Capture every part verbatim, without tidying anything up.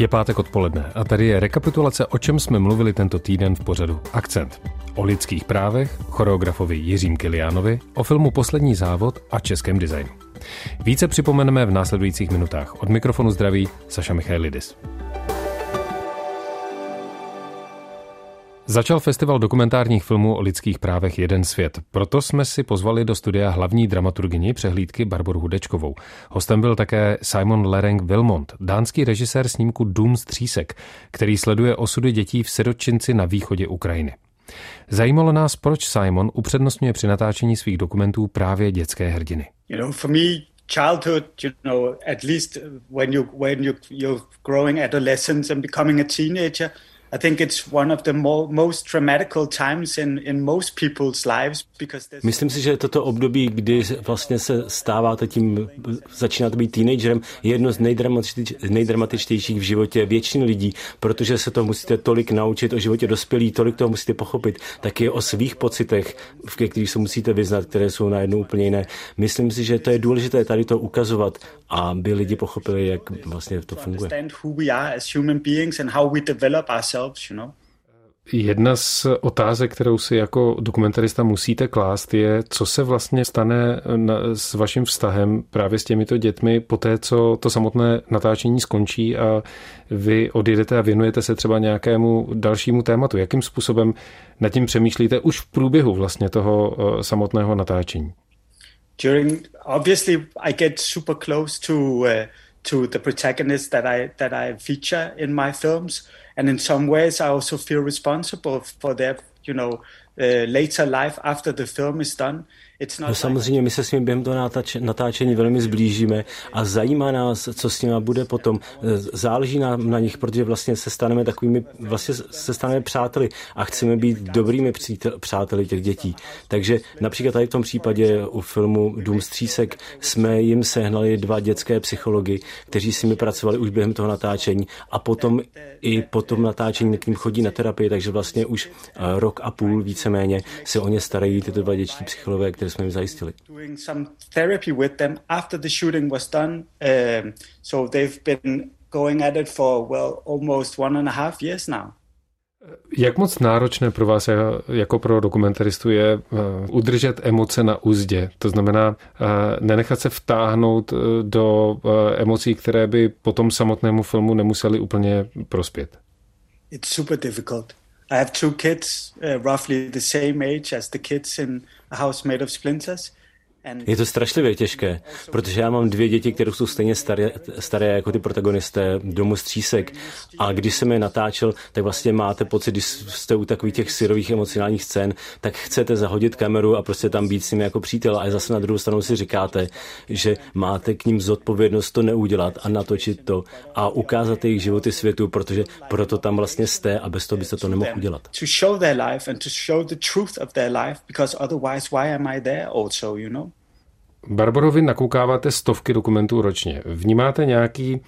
Je pátek odpoledne a tady je rekapitulace, o čem jsme mluvili tento týden v pořadu Akcent. O lidských právech, choreografovi Jiřím Kyliánovi, o filmu Poslední závod a českém designu. Více připomeneme v následujících minutách. Od mikrofonu zdraví Saša Michalidis. Začal festival dokumentárních filmů o lidských právech Jeden svět. Proto jsme si pozvali do studia hlavní dramaturgyni přehlídky Barboru Hudečkovou. Hostem byl také Simon Lereng Wilmont, dánský režisér snímku Dům z třísek, který sleduje osudy dětí v Sirotčinci na východě Ukrajiny. Zajímalo nás, proč Simon upřednostňuje při natáčení svých dokumentů právě dětské hrdiny. You know, for me, childhood, you know, at least when you when you you're growing adolescence and becoming a teenager, I think it's one of the most dramatical times in in most people's lives because this... Myslím si, že toto období, kdy vlastně se stáváte tím, začínáte být teenagerem, je jedno z nejdramatič, nejdramatičtějších v životě většiny lidí, protože se to musíte tolik naučit o životě dospělí, tolik toho musíte pochopit, taky o svých pocitech, v kterých se musíte vyznat, které jsou najednou úplně jiné. Myslím si, že to je důležité tady to ukazovat, aby lidi pochopili, jak vlastně to funguje. Jedna z otázek, kterou si jako dokumentarista musíte klást, je, co se vlastně stane na, s vaším vztahem právě s těmito dětmi po té, co to samotné natáčení skončí a vy odjedete a věnujete se třeba nějakému dalšímu tématu. Jakým způsobem nad tím přemýšlíte už v průběhu vlastně toho samotného natáčení? During, obviously, I get super close to... Uh... to the protagonists that I that I feature in my films, and in some ways I also feel responsible for their, you know, uh, later life after the film is done. No samozřejmě, my se s nimi během toho natáč- natáčení velmi zblížíme a zajímá nás, co s nimi bude potom. Záleží nám na nich, protože vlastně se staneme takovými, vlastně se staneme přáteli a chceme být dobrými přítel- přáteli těch dětí. Takže například tady v tom případě u filmu Dům z třísek jsme jim sehnali dva dětské psychology, kteří s nimi pracovali už během toho natáčení a potom i po tom natáčení k nim chodí na terapii, takže vlastně už rok a půl víceméně se o ně starají tyto dva dětští psychologové, které jsme jim zajistili. Jak moc náročné pro vás jako pro dokumentaristu je udržet emoce na uzdě? To znamená nenechat se vtáhnout do emocí, které by potom samotnému filmu nemuseli úplně prospět. It's super difficult. I have two kids, uh, roughly the same age as the kids in A House Made of Splinters. Je to strašlivě těžké, protože já mám dvě děti, které jsou stejně staré, staré jako ty protagonisté Domu z třísek. A když jsem je natáčel, tak vlastně máte pocit, když jste u takových těch syrových emocionálních scén, tak chcete zahodit kameru a prostě tam být s nimi jako přítel. A zase na druhou stranu si říkáte, že máte k ním zodpovědnost to neudělat a natočit to a ukázat jejich životy světu, protože proto tam vlastně jste a bez toho byste to nemohl udělat. To show their life and to show the truth of their life, because otherwise why am I there also, you know? Barboro, vy nakoukáváte stovky dokumentů ročně. Vnímáte nějaký,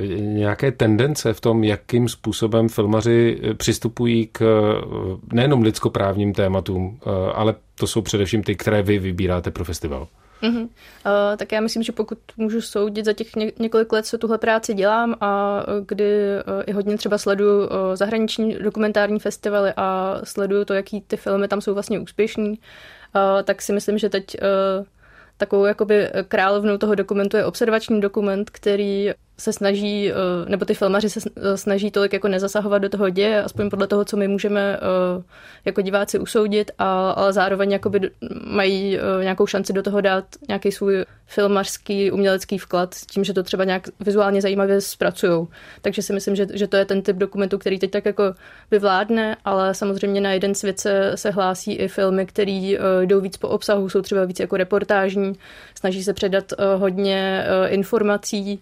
e, nějaké tendence v tom, jakým způsobem filmaři přistupují k nejenom lidskoprávním tématům, e, ale to jsou především ty, které vy vybíráte pro festival? Mm-hmm. Uh, tak já myslím, že pokud můžu soudit, za těch ně- několik let se tuhle práci dělám a kdy uh, i hodně třeba sleduju uh, zahraniční dokumentární festivaly a sleduju to, jaký ty filmy tam jsou vlastně úspěšní, Uh, tak si myslím, že teď uh, takovou jakoby královnou toho dokumentu je observační dokument, který se snaží, uh, nebo ty filmaři se snaží tolik jako nezasahovat do toho děje, aspoň podle toho, co my můžeme uh, jako diváci usoudit, a, ale zároveň jakoby mají uh, nějakou šanci do toho dát nějaký svůj filmařský, umělecký vklad s tím, že to třeba nějak vizuálně zajímavě zpracujou. Takže si myslím, že, že to je ten typ dokumentu, který teď tak jako vyvládne, ale samozřejmě na Jeden svět se, se hlásí i filmy, které uh, jdou víc po obsahu, jsou třeba víc jako reportážní, snaží se předat uh, hodně uh, informací,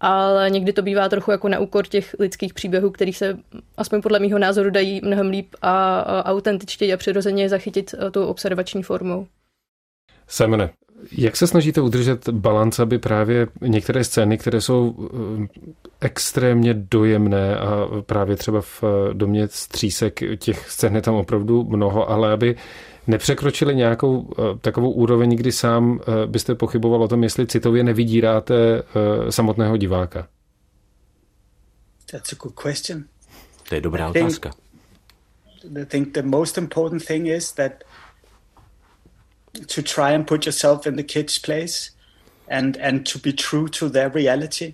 ale někdy to bývá trochu jako na úkor těch lidských příběhů, kterých se aspoň podle mýho názoru dají mnohem líp a, a autentičtěji a přirozeně zachytit tou observační formou. Simone, jak se snažíte udržet balanc, aby právě některé scény, které jsou extrémně dojemné a právě třeba v Domě z třísek, těch scén je tam opravdu mnoho, ale aby nepřekročili nějakou takovou úroveň, kdy sám byste pochyboval o tom, jestli citově nevydíráte samotného diváka? That's a good question. To je dobrá I otázka. Think, I think the most important thing is that to try and put yourself in the kids' place and and to be true to their reality.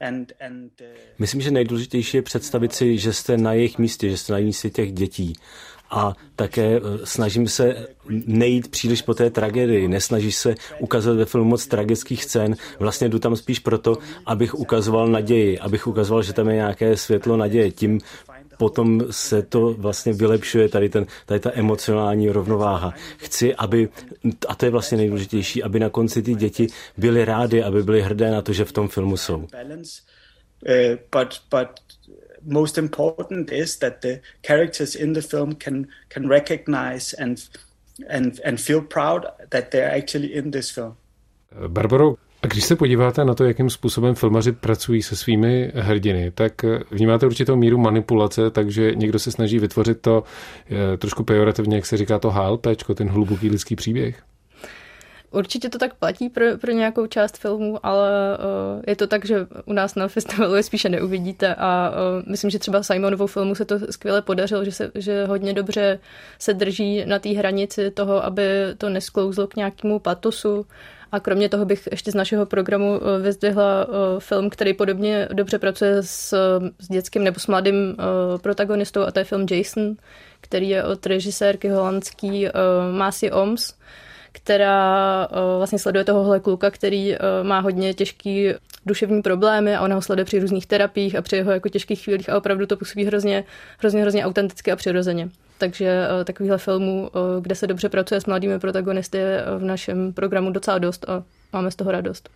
And, and, uh, Myslím, že nejdůležitější je představit si, že jste na jejich místě, že jste na místě těch dětí. A také snažím se nejít příliš po té tragédii. Nesnažím se ukazovat ve filmu moc tragických scén. Vlastně jdu tam spíš proto, abych ukazoval naději, abych ukazoval, že tam je nějaké světlo naděje. Tím potom se to vlastně vylepšuje, tady, ten, tady ta emocionální rovnováha. Chci, aby, a to je vlastně nejdůležitější, aby na konci ty děti byly rády, aby byly hrdé na to, že v tom filmu jsou. Most important is that the characters in the film can can recognize and and and feel proud that they're actually in this film. Barboro, a když se podíváte na to, jakým způsobem filmaři pracují se svými hrdiny, tak vnímáte určitou míru manipulace, takže někdo se snaží vytvořit to trošku pejorativně, jak se říká, to hálpečko, ten hluboký lidský příběh. Určitě to tak platí pro, pro nějakou část filmů, ale uh, je to tak, že u nás na festivalu je spíše neuvidíte a uh, myslím, že třeba Simonovou filmu se to skvěle podařilo, že, se, že hodně dobře se drží na té hranici toho, aby to nesklouzlo k nějakému patosu. A kromě toho bych ještě z našeho programu vyzdvihla film, který podobně dobře pracuje s, s dětským nebo s mladým protagonistou, a to je film Jason, který je od režisérky holandský uh, Masi Oms, která vlastně sleduje tohohle kluka, který má hodně těžký duševní problémy a ona ho sleduje při různých terapiích a při jeho jako těžkých chvílích a opravdu to působí hrozně, hrozně, hrozně autenticky a přirozeně. Takže takovýchhle filmů, kde se dobře pracuje s mladými protagonisty, je v našem programu docela dost a máme z toho radost.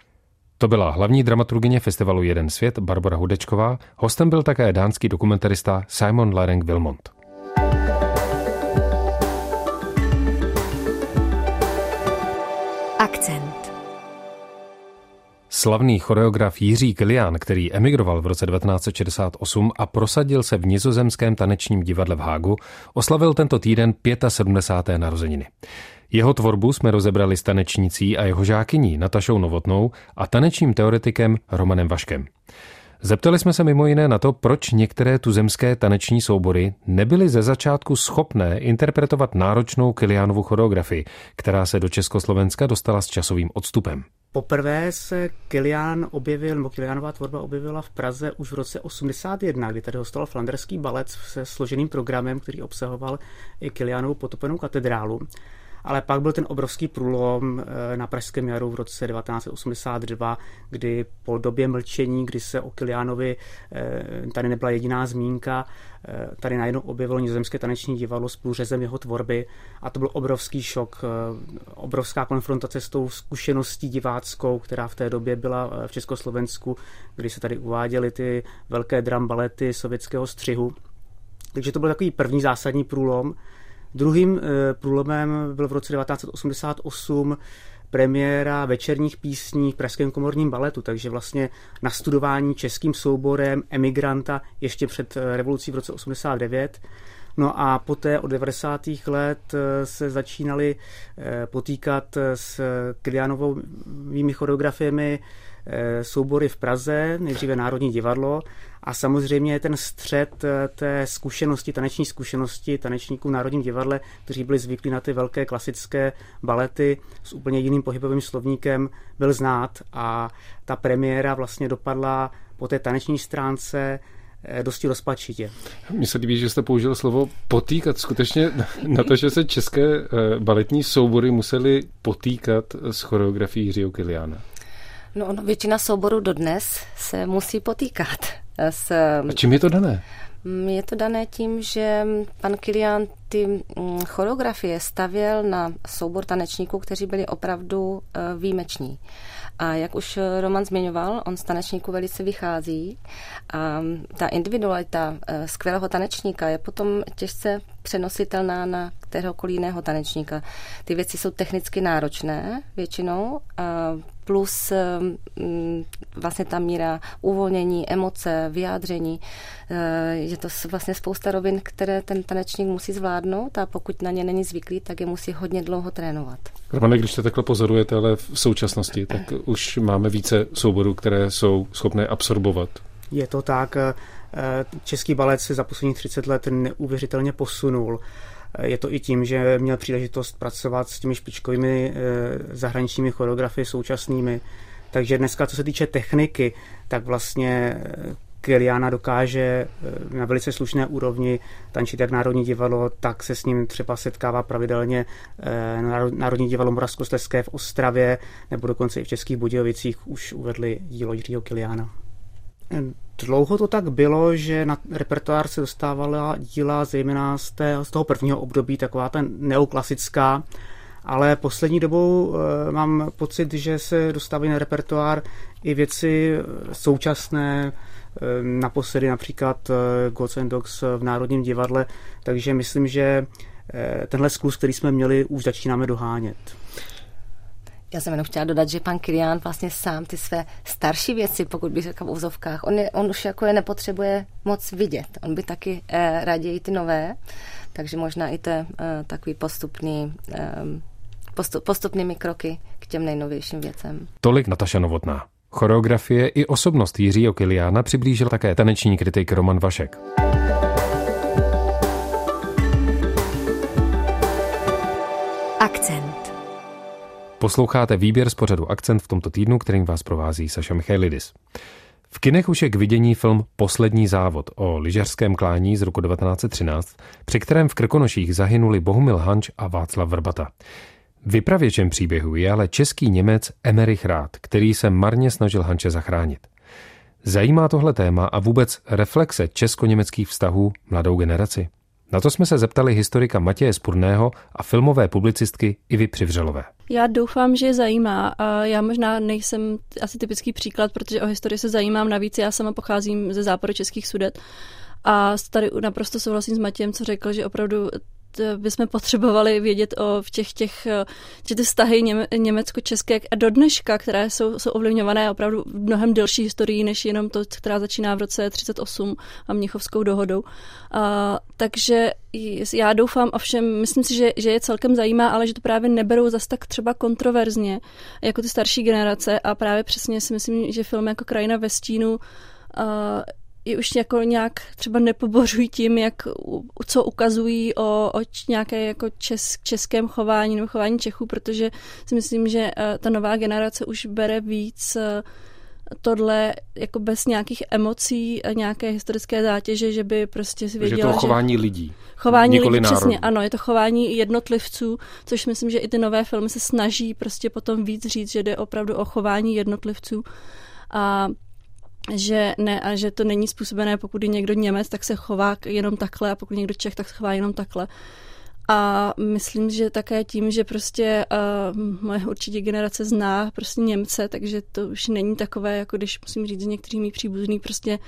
To byla hlavní dramaturgyně festivalu Jeden svět Barbora Hudečková. Hostem byl také dánský dokumentarista Simon Lereng Wilmont. Akcent. Slavný choreograf Jiří Kylián, který emigroval v roce devatenáct set šedesát osm a prosadil se v nizozemském tanečním divadle v Hágu, oslavil tento týden sedmdesátého pátého narozeniny. Jeho tvorbu jsme rozebrali s tanečnicí a jeho žákyní Natašou Novotnou a tanečním teoretikem Romanem Vaškem. Zeptali jsme se mimo jiné na to, proč některé tuzemské taneční soubory nebyly ze začátku schopné interpretovat náročnou Kyliánovu choreografii, která se do Československa dostala s časovým odstupem. Poprvé se Kylián objevil, nebo Kyliánova tvorba objevila v Praze už v roce osmdesát jedna, kdy tady hostal flanderský balet se složeným programem, který obsahoval i Kyliánovu potopenou katedrálu. Ale pak byl ten obrovský průlom na pražském jaru v roce devatenáct set osmdesát dva, kdy po době mlčení, kdy se o Kyliánovi tady nebyla jediná zmínka, tady najednou objevilo nizozemské taneční divadlo s průřezem jeho tvorby a to byl obrovský šok, obrovská konfrontace s tou zkušeností diváckou, která v té době byla v Československu, kdy se tady uváděly ty velké drambalety sovětského střihu. Takže to byl takový první zásadní průlom. Druhým průlomem byl v roce devatenáct set osmdesát osm premiéra večerních písní v pražském komorním baletu, takže vlastně nastudování českým souborem emigranta ještě před revolucí v roce osmdesát devět. No a poté od devadesátých let se začínali potýkat s Kyliánovými choreografiemi soubory v Praze, nejdříve Národní divadlo a samozřejmě ten střet té zkušenosti, taneční zkušenosti tanečníků v Národním divadle, kteří byli zvyklí na ty velké klasické balety s úplně jiným pohybovým slovníkem, byl znát a ta premiéra vlastně dopadla po té taneční stránce dosti rozpačitě. Mně se líbí, že jste použil slovo potýkat. Skutečně na to, že se české baletní soubory museli potýkat s choreografií Jiřího Kyliána. No, ono, většina souborů dodnes se musí potýkat. S... A čím je to dané? Je to dané tím, že pan Kylián ty choreografie stavěl na soubor tanečníků, kteří byli opravdu výjimeční. A jak už Roman zmiňoval, on z tanečníků velice vychází a ta individualita skvělého tanečníka je potom těžce přenositelná na kteréhokoliv jiného tanečníka. Ty věci jsou technicky náročné většinou, plus vlastně ta míra uvolnění, emoce, vyjádření. Je to vlastně spousta rovin, které ten tanečník musí zvládnout a pokud na ně není zvyklý, tak je musí hodně dlouho trénovat. Romane, když to takhle pozorujete, ale v současnosti, tak už máme více souborů, které jsou schopné absorbovat. Je to tak. Český balet se za posledních třicet let neuvěřitelně posunul. Je to i tím, že měl příležitost pracovat s těmi špičkovými zahraničními choreografy současnými. Takže dneska, co se týče techniky, tak vlastně Kyliána dokáže na velice slušné úrovni tančit jak Národní divadlo, tak se s ním třeba setkává pravidelně Národní divadlo Moravskoslezské v Ostravě, nebo dokonce i v Českých Budějovicích už uvedli dílo Jiřího Kyliána. Dlouho to tak bylo, že na repertoár se dostávala díla zejména z, té, z toho prvního období, taková ta neoklasická, ale poslední dobou mám pocit, že se dostávají na repertoár i věci současné, naposledy například Gods and Dogs v Národním divadle, takže myslím, že tenhle skluz, který jsme měli, už začínáme dohánět. Já jsem jenom chtěla dodat, že pan Kylián vlastně sám ty své starší věci, pokud bych řekla v úzovkách, on, je, on už jako je nepotřebuje moc vidět. On by taky eh, raději ty nové, takže možná i to eh, takový postupný, eh, postup, postupnými kroky k těm nejnovějším věcem. Tolik Natáša Novotná. Choreografie i osobnost Jiřího Kyliána přiblížil také taneční kritik Roman Vašek. Akcent. Posloucháte výběr z pořadu Akcent v tomto týdnu, kterým vás provází Saša Michalidis. V kinech už je k vidění film Poslední závod o lyžařském klání z roku devatenáct set třináct, při kterém v Krkonoších zahynuli Bohumil Hanč a Václav Vrbata. Vypravěčem příběhu je ale český Němec Emerich Rath, který se marně snažil Hanče zachránit. Zajímá tohle téma a vůbec reflexe česko-německých vztahů mladou generaci? Na to jsme se zeptali historika Matěje Spurného a filmové publicistky Ivy Přivřelové. Já doufám, že je zajímá. Já možná nejsem asi typický příklad, protože o historii se zajímám navíc. Já sama pocházím ze západočeských Sudet a tady naprosto souhlasím s Matějem, co řekl, že opravdu bychom potřebovali vědět o těch, těch, těch ty vztahy něme, německo-české a do dneška, které jsou, jsou ovlivňované opravdu v mnohem delší historii, než jenom to, která začíná v roce třicet osm a Mnichovskou dohodou. A, takže já doufám, ovšem, myslím si, že, že je celkem zajímá, ale že to právě neberou zas tak třeba kontroverzně, jako ty starší generace a právě přesně si myslím, že film jako Krajina ve stínu a, i už jako nějak třeba nepobořují tím, jak, co ukazují o, o nějaké jako čes, českém chování nebo chování Čechů, protože si myslím, že ta nová generace už bere víc tohle jako bez nějakých emocí a nějaké historické zátěže, že by prostě si věděla, že... Je to chování že... lidí. Chování lidí, národů. Přesně, ano, je to chování jednotlivců, což myslím, že i ty nové filmy se snaží prostě potom víc říct, že jde opravdu o chování jednotlivců a že ne a že to není způsobené, pokud je někdo Němec, tak se chová jenom takhle a pokud někdo Čech, tak se chová jenom takhle. A myslím, že také tím, že prostě uh, moje určitě generace zná prostě Němce, takže to už není takové, jako když musím říct, že někteří mý příbuzní prostě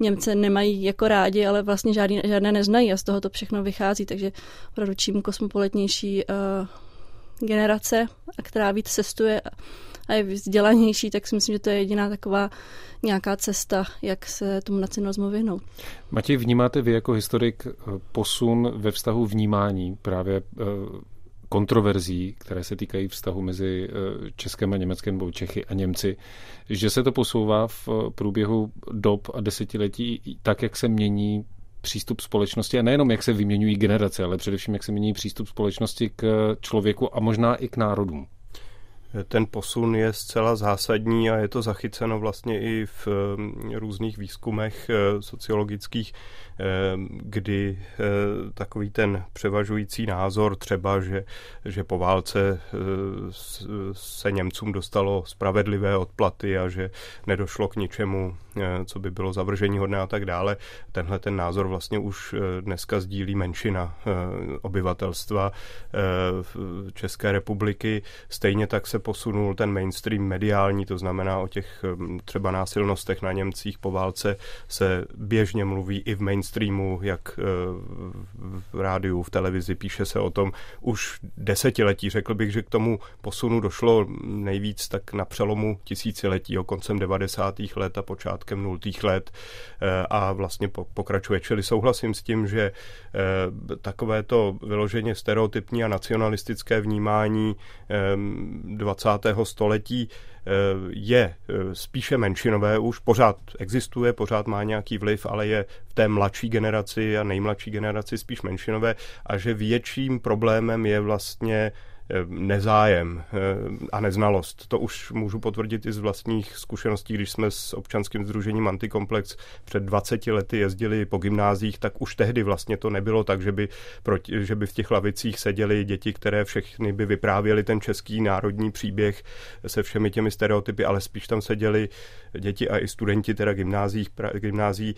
Němce nemají jako rádi, ale vlastně žádný, žádné neznají a z toho to všechno vychází, takže opravdu čím kosmopolitnější uh, generace, a která víc cestuje a je vzdělanější, tak si myslím, že to je jediná taková nějaká cesta, jak se tomu nacionalismu vyhnout. Matěj, vnímáte vy jako historik posun ve vztahu vnímání právě kontroverzí, které se týkají vztahu mezi Českem a Německem, nebo Čechy a Němci, že se to posouvá v průběhu dob a desetiletí tak, jak se mění přístup společnosti a nejenom jak se vyměňují generace, ale především jak se mění přístup společnosti k člověku a možná i k národům? Ten posun je zcela zásadní a je to zachyceno vlastně i v různých výzkumech sociologických, kdy takový ten převažující názor třeba, že, že po válce se Němcům dostalo spravedlivé odplaty a že nedošlo k ničemu, co by bylo zavrženíhodné a tak dále. Tenhle ten názor vlastně už dneska sdílí menšina obyvatelstva České republiky. Stejně tak se posunul ten mainstream mediální, to znamená o těch třeba násilnostech na Němcích po válce se běžně mluví i v mainstreamu, jak v rádiu, v televizi, píše se o tom už desetiletí. Řekl bych, že k tomu posunu došlo nejvíc tak na přelomu tisíciletí, o koncem devadesátých let a počátkem nultých let a vlastně pokračuje. Čili souhlasím s tím, že takovéto vyloženě stereotypní a nacionalistické vnímání dvacátého století je spíše menšinové už, pořád existuje, pořád má nějaký vliv, ale je v té mladší generaci a nejmladší generaci spíš menšinové a že větším problémem je vlastně nezájem a neznalost. To už můžu potvrdit i z vlastních zkušeností, když jsme s občanským sdružením Antikomplex před dvaceti lety jezdili po gymnázích, tak už tehdy vlastně to nebylo tak, že by, proti, že by v těch lavicích seděly děti, které všechny by vyprávěly ten český národní příběh se všemi těmi stereotypy, ale spíš tam seděli děti a i studenti teda gymnází, gymnází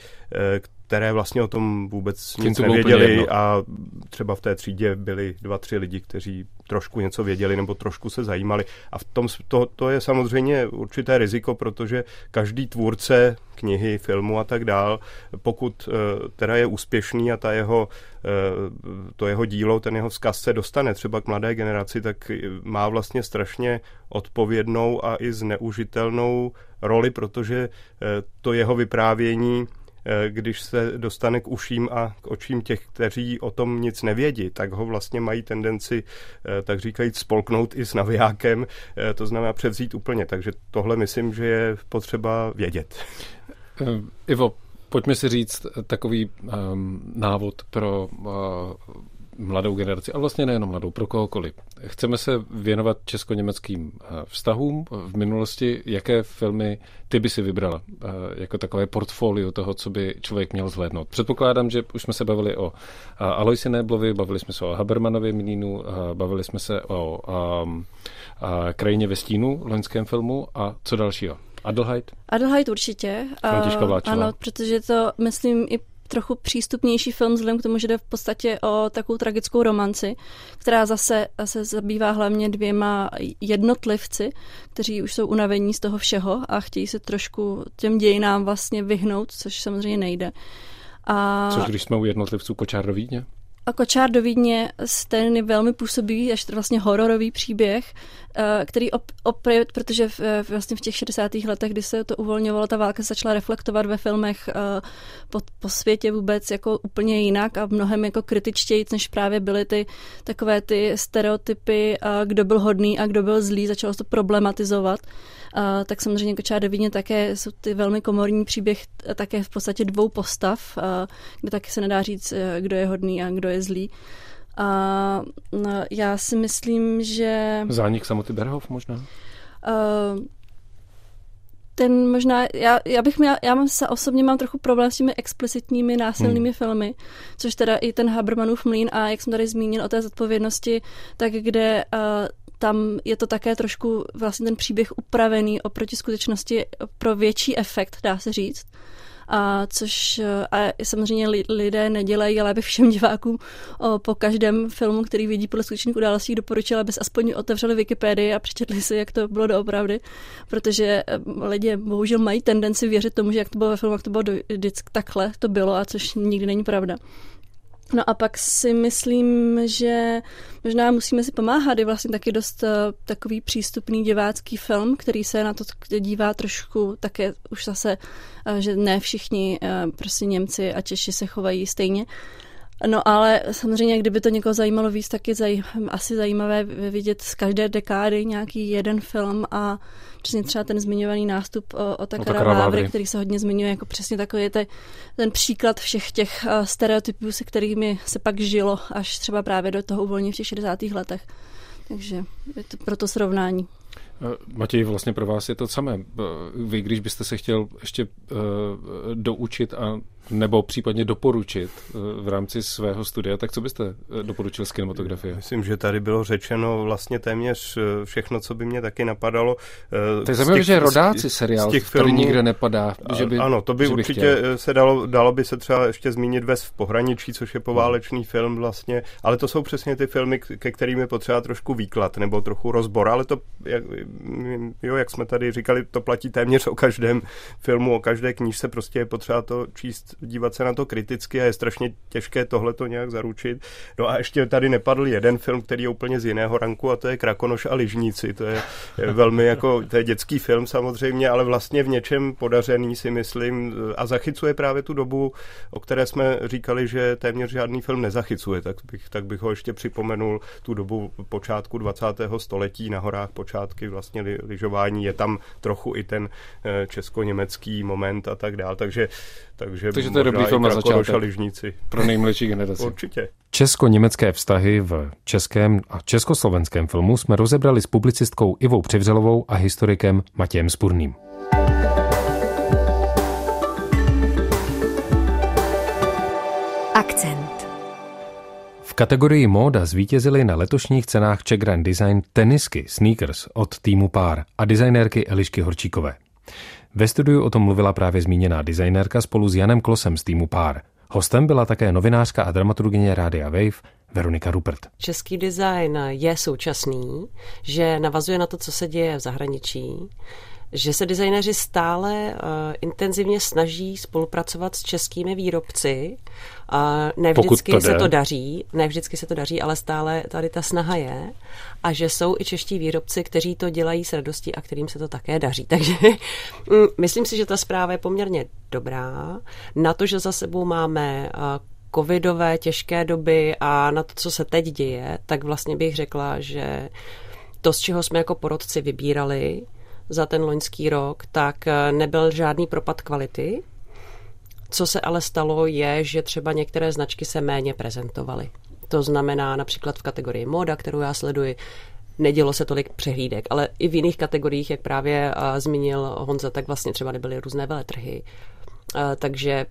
které vlastně o tom vůbec nic nevěděli a třeba v té třídě byli dva, tři lidi, kteří trošku něco věděli nebo trošku se zajímali. A v tom, to, to je samozřejmě určité riziko, protože každý tvůrce knihy, filmu a tak dál, pokud teda je úspěšný a ta jeho, to jeho dílo, ten jeho vzkaz se dostane třeba k mladé generaci, tak má vlastně strašně odpovědnou a i zneužitelnou roli, protože to jeho vyprávění, když se dostane k uším a k očím těch, kteří o tom nic nevědí, tak ho vlastně mají tendenci, tak říkajíc, spolknout i s navijákem, to znamená převzít úplně. Takže tohle myslím, že je potřeba vědět. Ivo, pojďme si říct takový um, návod pro uh, mladou generaci, ale vlastně nejenom mladou, pro kohokoliv. Chceme se věnovat česko-německým vztahům v minulosti. Jaké filmy ty by si vybrala jako takové portfolio toho, co by člověk měl zhlédnout? Předpokládám, že už jsme se bavili o Aloisi Néblovi, bavili jsme se o Habermanově mlýnu, bavili jsme se o a, a Krajině ve stínu, loňském filmu, a co dalšího? Adelheid? Adelheid určitě. Františka Vláčová. Ano, protože to, myslím, i trochu přístupnější film, vzhledem k tomu, že jde v podstatě o takovou tragickou romanci, která zase se zabývá hlavně dvěma jednotlivci, kteří už jsou unavení z toho všeho a chtějí se trošku těm dějinám vlastně vyhnout, což samozřejmě nejde. A... Což když jsme u jednotlivců, Kočár do Vídně? A Kočár do Vídně, ten velmi působivý, až to vlastně hororový příběh, který opět, op, protože v, vlastně v těch šedesátých letech, kdy se to uvolňovalo, ta válka se začala reflektovat ve filmech po, po světě vůbec jako úplně jinak a mnohem jako kritičtěji, než právě byly ty takové ty stereotypy, kdo byl hodný a kdo byl zlý, začalo se to problematizovat. A tak samozřejmě Kočár do Vídně také jsou ty velmi komorní příběh také v podstatě dvou postav, kde taky se nedá říct, kdo je hodný a kdo je zlý. A no, já si myslím, že... Zánik samoty Berhov možná? Uh, ten možná... Já, já bych měla... Já mám, osobně mám trochu problém s těmi explicitními násilnými hmm. filmy, což teda i ten Habermanův mlýn a jak jsem tady zmínil o té zodpovědnosti, tak kde... Uh, tam je to také trošku vlastně ten příběh upravený oproti skutečnosti pro větší efekt, dá se říct. A což a samozřejmě lidé nedělají, ale bych všem divákům o, po každém filmu, který vidí podle skutečných událostí, doporučila, aby aspoň otevřeli Wikipedii a přečetli si, jak to bylo doopravdy, protože lidé bohužel mají tendenci věřit tomu, že jak to bylo ve filmu, jak to bylo vždycky takhle, to bylo, a což nikdy není pravda. No a pak si myslím, že možná musíme si pomáhat. Je vlastně taky dost takový přístupný divácký film, který se na to dívá trošku také už zase, že ne všichni prostě Němci a Češi se chovají stejně. No ale samozřejmě, kdyby to někoho zajímalo víc, tak je zaj, asi zajímavé vidět z každé dekády nějaký jeden film a přesně třeba ten zmiňovaný nástup Otakara Vávry, který se hodně zmiňuje jako přesně takový te, ten příklad všech těch stereotypů, se kterými se pak žilo až třeba právě do toho uvolnění v těch šedesátých letech. Takže je to pro to srovnání. Matěj, vlastně pro vás je to samé. Vy, když byste se chtěl ještě doučit a nebo případně doporučit v rámci svého studia, tak co byste doporučil z kinematografie? Myslím, že tady bylo řečeno vlastně téměř všechno, co by mě taky napadalo. Tak zajímavé, že Rodáci seriál, z těch filmů, který nikde nepadá. Že by, ano, to by že určitě by se dalo, dalo by se třeba ještě zmínit Ves v Pohraničí, což je poválečný film vlastně, ale to jsou přesně ty filmy, ke kterým je potřeba trošku výklad nebo trochu rozbor, ale to jak, jo, jak jsme tady říkali, to platí téměř o každém filmu, o každé knížce, prostě je potřeba to číst, dívat se na to kriticky a je strašně těžké tohle to nějak zaručit. No a ještě tady nepadl jeden film, který je úplně z jiného ranku, a to je Krakonoš a lyžnici. To je velmi jako, to je dětský film samozřejmě, ale vlastně v něčem podařený, si myslím, a zachycuje právě tu dobu, o které jsme říkali, že téměř žádný film nezachycuje, tak bych, tak bych ho ještě připomenul, tu dobu počátku dvacátého století, na horách počátky vlastně lyžování, je tam trochu i ten česko-německý moment a tak dál, takže takže, takže to je dobrý film na začátek pro nejmladší generaci. Určitě. Česko-německé vztahy v českém a československém filmu jsme rozebrali s publicistkou Ivou Přivřelovou a historikem Matějem Spurným. Akcent. V kategorii móda zvítězily na letošních cenách Czech Grand Design tenisky Sneakers od týmu Pár a designérky Elišky Horčíkové. Ve studiu o tom mluvila právě zmíněná designérka spolu s Janem Klosem z týmu Pár. Hostem byla také novinářka a dramaturgyně Rádia Wave Veronika Rupert. Český design je současný, že navazuje na to, co se děje v zahraničí, že se designéři stále uh, intenzivně snaží spolupracovat s českými výrobci. Uh, ne vždycky se to daří, ne vždycky se to daří, ale stále tady ta snaha je. A že jsou i čeští výrobci, kteří to dělají s radostí a kterým se to také daří. Takže myslím si, že ta zpráva je poměrně dobrá. Na to, že za sebou máme uh, covidové těžké doby a na to, co se teď děje, tak vlastně bych řekla, že to, z čeho jsme jako porodci vybírali za ten loňský rok, tak nebyl žádný propad kvality. Co se ale stalo je, že třeba některé značky se méně prezentovaly. To znamená například v kategorii móda, kterou já sleduji, nedělo se tolik přehlídek, ale i v jiných kategoriích, jak právě zmínil Honza, tak vlastně třeba nebyly různé veletrhy. Takže...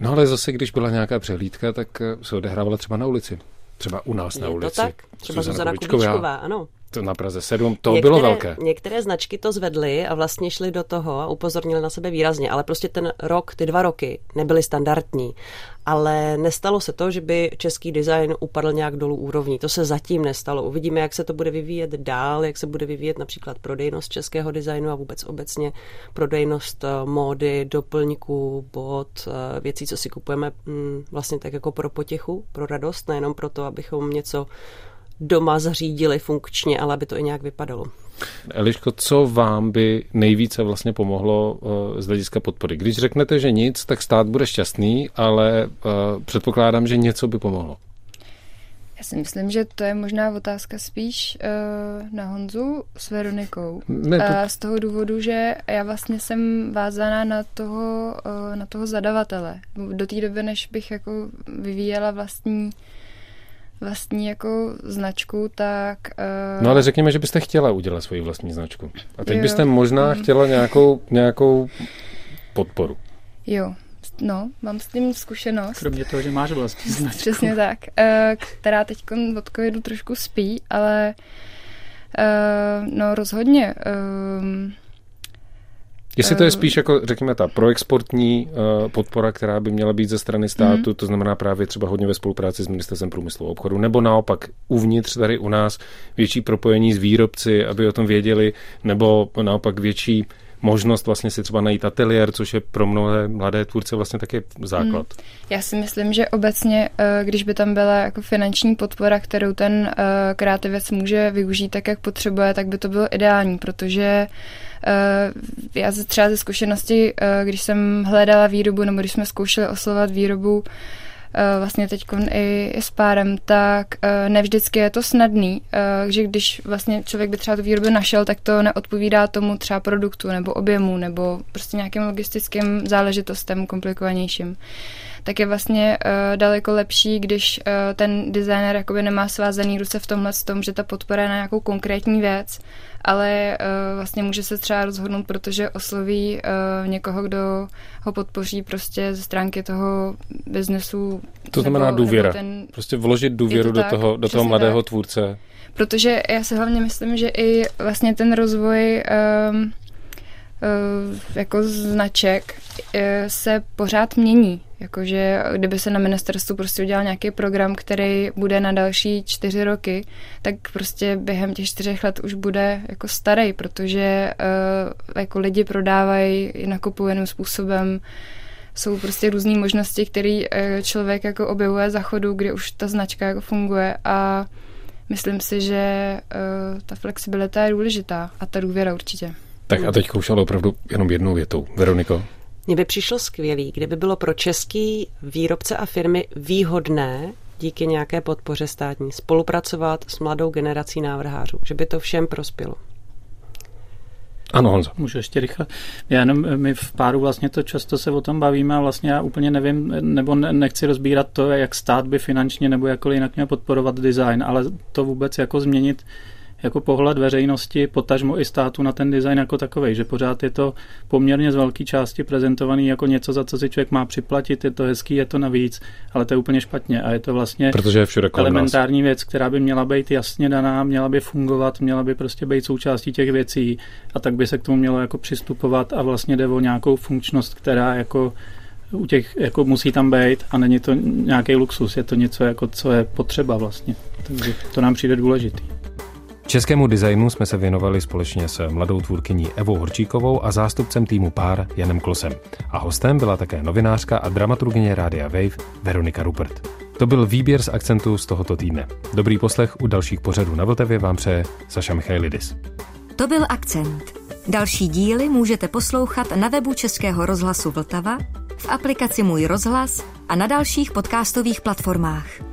No ale zase, když byla nějaká přehlídka, tak se odehrávala třeba na ulici. Třeba u nás je na ulici. To tak? Třeba Zuzana Kubíčková, ano. To na Praze sedm, to některé, bylo velké. Některé značky to zvedly a vlastně šly do toho a upozornili na sebe výrazně, ale prostě ten rok, ty dva roky nebyly standardní. Ale nestalo se to, že by český design upadl nějak dolů úrovní. To se zatím nestalo. Uvidíme, jak se to bude vyvíjet dál, jak se bude vyvíjet například prodejnost českého designu a vůbec obecně prodejnost módy, doplňků, bod, věcí, co si kupujeme vlastně tak jako pro potěchu, pro radost, nejenom proto, abychom něco doma zařídili funkčně, ale aby to i nějak vypadalo. Eliško, co vám by nejvíce vlastně pomohlo uh, z hlediska podpory? Když řeknete, že nic, tak stát bude šťastný, ale uh, předpokládám, že něco by pomohlo. Já si myslím, že to je možná otázka spíš uh, na Honzu s Veronikou. Ne, to... uh, z toho důvodu, že já vlastně jsem vázaná na toho, uh, na toho zadavatele. Do té doby, než bych jako vyvíjela vlastní vlastní jako značku, tak... Uh... No ale řekněme, že byste chtěla udělat svoji vlastní značku. A teď jo. byste možná chtěla nějakou, nějakou podporu. Jo, no, mám s tím zkušenost. Kromě toho, že máš vlastní značku. Přesně tak, uh, která teď od covidu trošku spí, ale uh, no rozhodně... Uh, Jestli to je spíš jako, řekněme, ta proexportní uh, podpora, která by měla být ze strany státu, mm. to znamená právě třeba hodně ve spolupráci s Ministerstvem průmyslu a obchodu, nebo naopak uvnitř tady u nás větší propojení s výrobci, aby o tom věděli, nebo naopak větší možnost vlastně si třeba najít ateliér, což je pro mnohé mladé tvůrce vlastně taky základ. Mm. Já si myslím, že obecně, když by tam byla jako finanční podpora, kterou ten kreativec může využít tak, jak potřebuje, tak by to bylo ideální, protože já třeba ze zkušenosti, když jsem hledala výrobu, nebo když jsme zkoušeli oslovat výrobu vlastně teď i, i s Párem, tak ne vždycky je to snadný, že když vlastně člověk by třeba tu výrobu našel, tak to neodpovídá tomu třeba produktu nebo objemu nebo prostě nějakým logistickým záležitostem komplikovanějším. Tak je vlastně daleko lepší, když ten designer jakoby nemá svázaný ruce v tomhle s tom, že ta podpora je na nějakou konkrétní věc, ale vlastně může se třeba rozhodnout, protože osloví někoho, kdo ho podpoří prostě ze stránky toho biznesu. To znamená nebo, důvěra. Nebo ten, prostě vložit důvěru to tak, do toho, do toho mladého tak. tvůrce. Protože já si hlavně myslím, že i vlastně ten rozvoj um, jako značek se pořád mění. Jakože kdyby se na ministerstvu prostě udělal nějaký program, který bude na další čtyři roky, tak prostě během těch čtyřech let už bude jako starý, protože jako lidi prodávají, nakupují jiným způsobem. Jsou prostě různé možnosti, které člověk jako objevuje za chodu, kdy už ta značka jako funguje, a myslím si, že ta flexibilita je důležitá a ta důvěra určitě. Tak a teďka už ale opravdu jenom jednou větou. Veroniko? Mně by přišlo skvělý, kdyby bylo pro český výrobce a firmy výhodné díky nějaké podpoře státní spolupracovat s mladou generací návrhářů, že by to všem prospělo. Ano, Honzo. Můžu ještě rychle. Já jenom, my v Páru vlastně to často se o tom bavíme a vlastně já úplně nevím, nebo nechci rozbírat to, jak stát by finančně nebo jakkoliv jinak měl podporovat design, ale to vůbec jako změnit jako pohled veřejnosti, potažmo i státu na ten design jako takovej, že pořád je to poměrně z velké části prezentovaný jako něco, za co si člověk má připlatit, je to hezký, je to navíc, ale to je úplně špatně a je to vlastně je elementární věc, která by měla být jasně daná, měla by fungovat, měla by prostě být součástí těch věcí a tak by se k tomu mělo jako přistupovat a vlastně jde o nějakou funkčnost, která jako u těch jako musí tam být a není to nějaký luxus, je to něco jako co je potřeba vlastně. Takže to nám přijde důležitý. Českému designu jsme se věnovali společně s mladou tvůrkyní Evou Horčíkovou a zástupcem týmu Pár Janem Klosem. A hostem byla také novinářka a dramaturgyně Rádia Wave Veronika Rupert. To byl výběr z Akcentu z tohoto týdne. Dobrý poslech u dalších pořadů na Vltavě vám přeje Saša Michalidis. To byl Akcent. Další díly můžete poslouchat na webu Českého rozhlasu Vltava, v aplikaci Můj rozhlas a na dalších podcastových platformách.